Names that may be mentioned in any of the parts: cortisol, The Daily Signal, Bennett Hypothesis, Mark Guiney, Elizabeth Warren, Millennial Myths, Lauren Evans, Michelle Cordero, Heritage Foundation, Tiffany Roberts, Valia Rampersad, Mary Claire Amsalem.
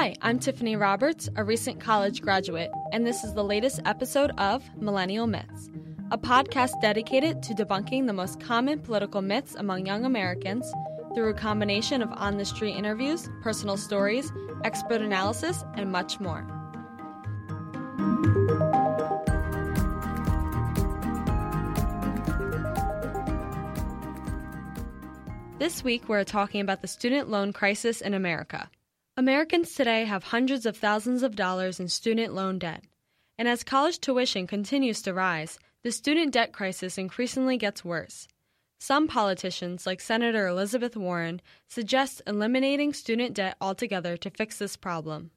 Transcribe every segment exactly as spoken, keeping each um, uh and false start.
Hi, I'm Tiffany Roberts, a recent college graduate, and this is the latest episode of Millennial Myths, a podcast dedicated to debunking the most common political myths among young Americans through a combination of on-the-street interviews, personal stories, expert analysis, and much more. This week, we're talking about the student loan crisis in America. Americans today have hundreds of thousands of dollars in student loan debt. And as college tuition continues to rise, the student debt crisis increasingly gets worse. Some politicians, like Senator Elizabeth Warren, suggest eliminating student debt altogether to fix this problem.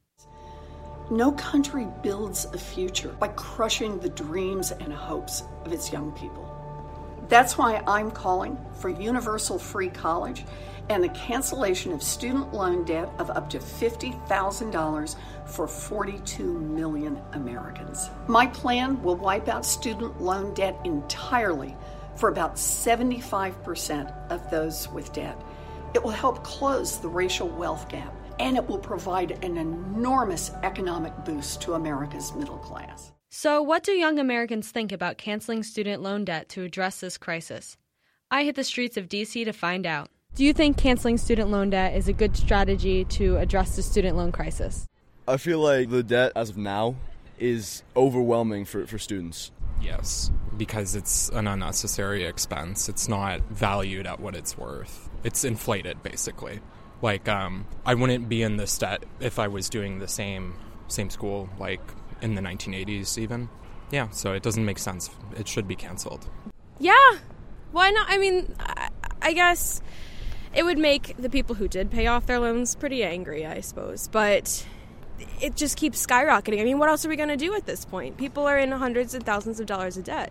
No country builds a future by crushing the dreams and hopes of its young people. That's why I'm calling for universal free college and the cancellation of student loan debt of up to fifty thousand dollars for forty-two million Americans. My plan will wipe out student loan debt entirely for about seventy-five percent of those with debt. It will help close the racial wealth gap, and it will provide an enormous economic boost to America's middle class. So what do young Americans think about canceling student loan debt to address this crisis? I hit the streets of D C to find out. Do you think canceling student loan debt is a good strategy to address the student loan crisis? I feel like the debt as of now is overwhelming for, for students. Yes, because it's an unnecessary expense. It's not valued at what it's worth. It's inflated, basically. Like, um, I wouldn't be in this debt if I was doing the same same school, like, in the nineteen eighties even. Yeah, so it doesn't make sense. It should be canceled. Yeah, why not? I mean, I, I guess it would make the people who did pay off their loans pretty angry, I suppose. But it just keeps skyrocketing. I mean, what else are we going to do at this point? People are in hundreds and thousands of dollars of debt.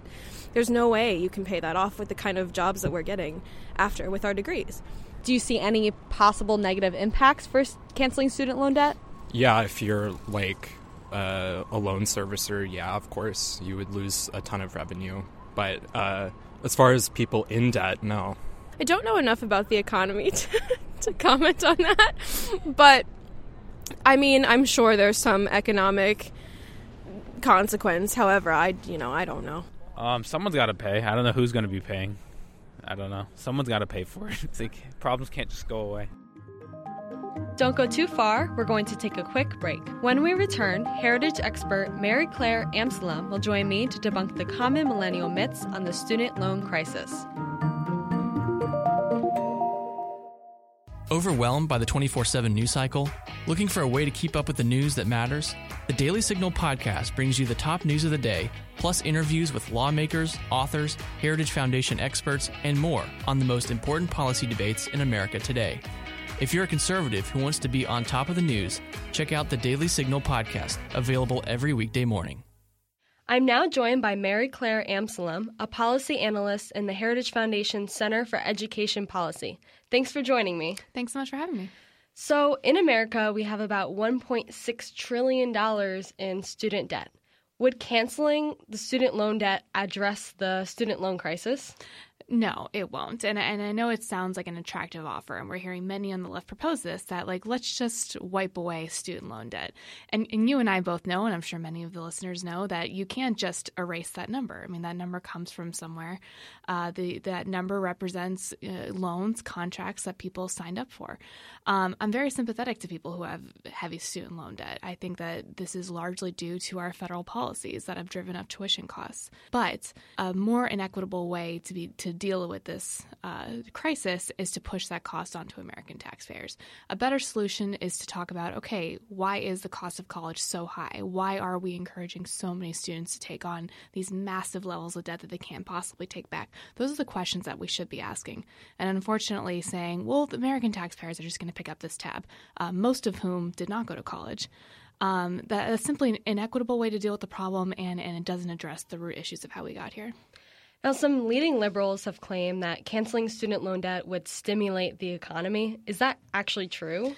There's no way you can pay that off with the kind of jobs that we're getting after with our degrees. Do you see any possible negative impacts for canceling student loan debt? Yeah, if you're like... Uh, a loan servicer, yeah, of course, you would lose a ton of revenue. But uh, as far as people in debt, no. I don't know enough about the economy to, to comment on that. But, I mean, I'm sure there's some economic consequence. However, I, you know, I don't know. Um, someone's got to pay. I don't know who's going to be paying. I don't know. Someone's got to pay for it. It's like, problems can't just go away. Don't go too far, we're going to take a quick break. When we return, heritage expert Mary Claire Amsalem will join me to debunk the common millennial myths on the student loan crisis. Overwhelmed by the twenty-four seven news cycle? Looking for a way to keep up with the news that matters? The Daily Signal podcast brings you the top news of the day, plus interviews with lawmakers, authors, Heritage Foundation experts, and more on the most important policy debates in America today. If you're a conservative who wants to be on top of the news, check out the Daily Signal podcast, available every weekday morning. I'm now joined by Mary Claire Amsalem, a policy analyst in the Heritage Foundation Center for Education Policy. Thanks for joining me. Thanks so much for having me. So in America, we have about one point six trillion dollars in student debt. Would canceling the student loan debt address the student loan crisis? No, it won't. And, and I know it sounds like an attractive offer, and we're hearing many on the left propose this, that, like, let's just wipe away student loan debt. And, and you and I both know, and I'm sure many of the listeners know, that you can't just erase that number. I mean, that number comes from somewhere. Uh, the that number represents uh, loans, contracts that people signed up for. Um, I'm very sympathetic to people who have heavy student loan debt. I think that this is largely due to our federal policies that have driven up tuition costs. But a more inequitable way to be to deal with this uh, crisis is to push that cost onto American taxpayers. A better solution is to talk about, okay, why is the cost of college so high? Why are we encouraging so many students to take on these massive levels of debt that they can't possibly take back? Those are the questions that we should be asking. And unfortunately saying, well, the American taxpayers are just going to pick up this tab, uh, most of whom did not go to college. Um, that's simply an inequitable way to deal with the problem, and, and it doesn't address the root issues of how we got here. Now, some leading liberals have claimed that canceling student loan debt would stimulate the economy. Is that actually true?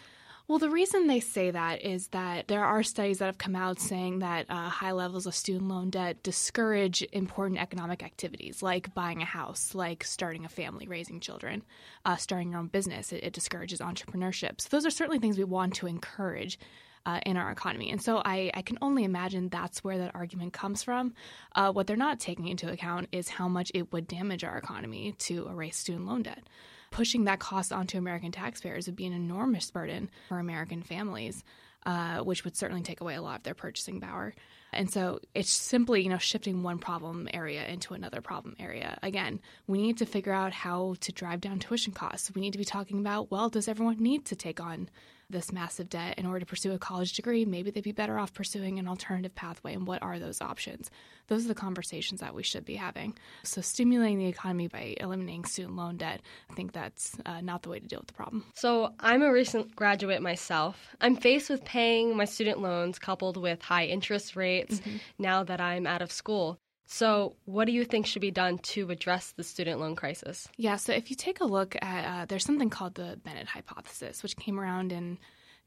Well, the reason they say that is that there are studies that have come out saying that uh, high levels of student loan debt discourage important economic activities like buying a house, like starting a family, raising children, uh, starting your own business. It, it discourages entrepreneurship. So those are certainly things we want to encourage. uh, in our economy. And so I, I can only imagine that's where that argument comes from. Uh, what they're not taking into account is how much it would damage our economy to erase student loan debt. Pushing that cost onto American taxpayers would be an enormous burden for American families, uh, which would certainly take away a lot of their purchasing power. And so it's simply, you know, shifting one problem area into another problem area. Again, we need to figure out how to drive down tuition costs. We need to be talking about, well, does everyone need to take on this massive debt in order to pursue a college degree? Maybe they'd be better off pursuing an alternative pathway. And what are those options? Those are the conversations that we should be having. So stimulating the economy by eliminating student loan debt, I think that's uh, not the way to deal with the problem. So I'm a recent graduate myself. I'm faced with paying my student loans coupled with high interest rates. Mm-hmm. Now that I'm out of school. So what do you think should be done to address the student loan crisis? Yeah, so if you take a look at, uh, there's something called the Bennett Hypothesis, which came around in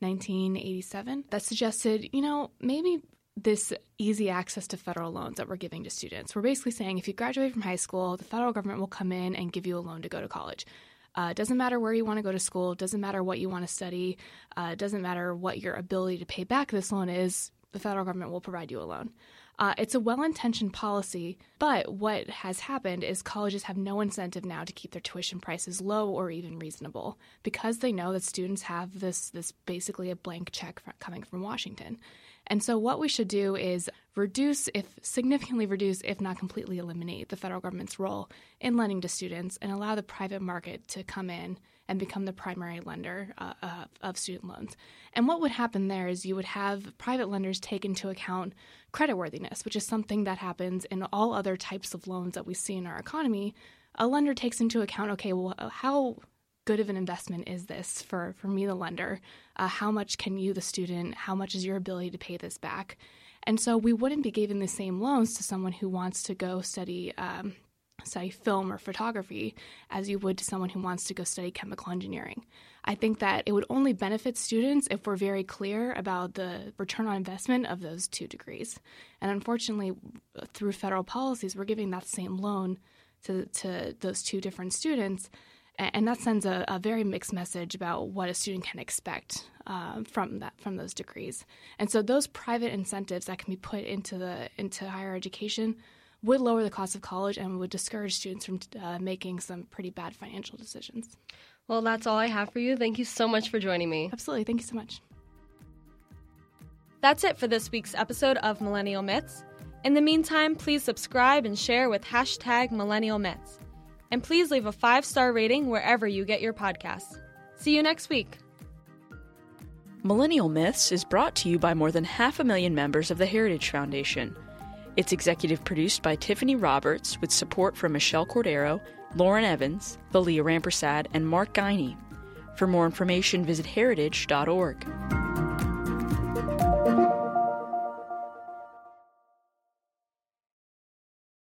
nineteen eighty-seven, that suggested, you know, maybe this easy access to federal loans that we're giving to students. We're basically saying if you graduate from high school, the federal government will come in and give you a loan to go to college. It uh, doesn't matter where you want to go to school, doesn't matter what you want to study, uh, doesn't matter what your ability to pay back this loan is. The federal government will provide you a loan. Uh, it's a well-intentioned policy, but what has happened is colleges have no incentive now to keep their tuition prices low or even reasonable because they know that students have this, this basically a blank check from, coming from Washington. And so what we should do is reduce, if significantly reduce, if not completely eliminate the federal government's role in lending to students and allow the private market to come in and become the primary lender uh, uh, of student loans. And what would happen there is you would have private lenders take into account creditworthiness, which is something that happens in all other types of loans that we see in our economy. A lender takes into account, okay, well, how good of an investment is this for, for me, the lender? Uh, how much can you, the student, how much is your ability to pay this back? And so we wouldn't be giving the same loans to someone who wants to go study um, study film or photography as you would to someone who wants to go study chemical engineering. I think that it would only benefit students if we're very clear about the return on investment of those two degrees. And unfortunately, through federal policies, we're giving that same loan to, to those two different students. And that sends a, a very mixed message about what a student can expect uh, from that from those degrees. And so those private incentives that can be put into the into higher education would lower the cost of college and would discourage students from uh, making some pretty bad financial decisions. Well, that's all I have for you. Thank you so much for joining me. Absolutely. Thank you so much. That's it for this week's episode of Millennial Myths. In the meantime, please subscribe and share with hashtag Millennial Myths. And please leave a five-star rating wherever you get your podcasts. See you next week. Millennial Myths is brought to you by more than half a million members of the Heritage Foundation. It's executive produced by Tiffany Roberts with support from Michelle Cordero, Lauren Evans, Valia Rampersad, and Mark Guiney. For more information, visit heritage dot org.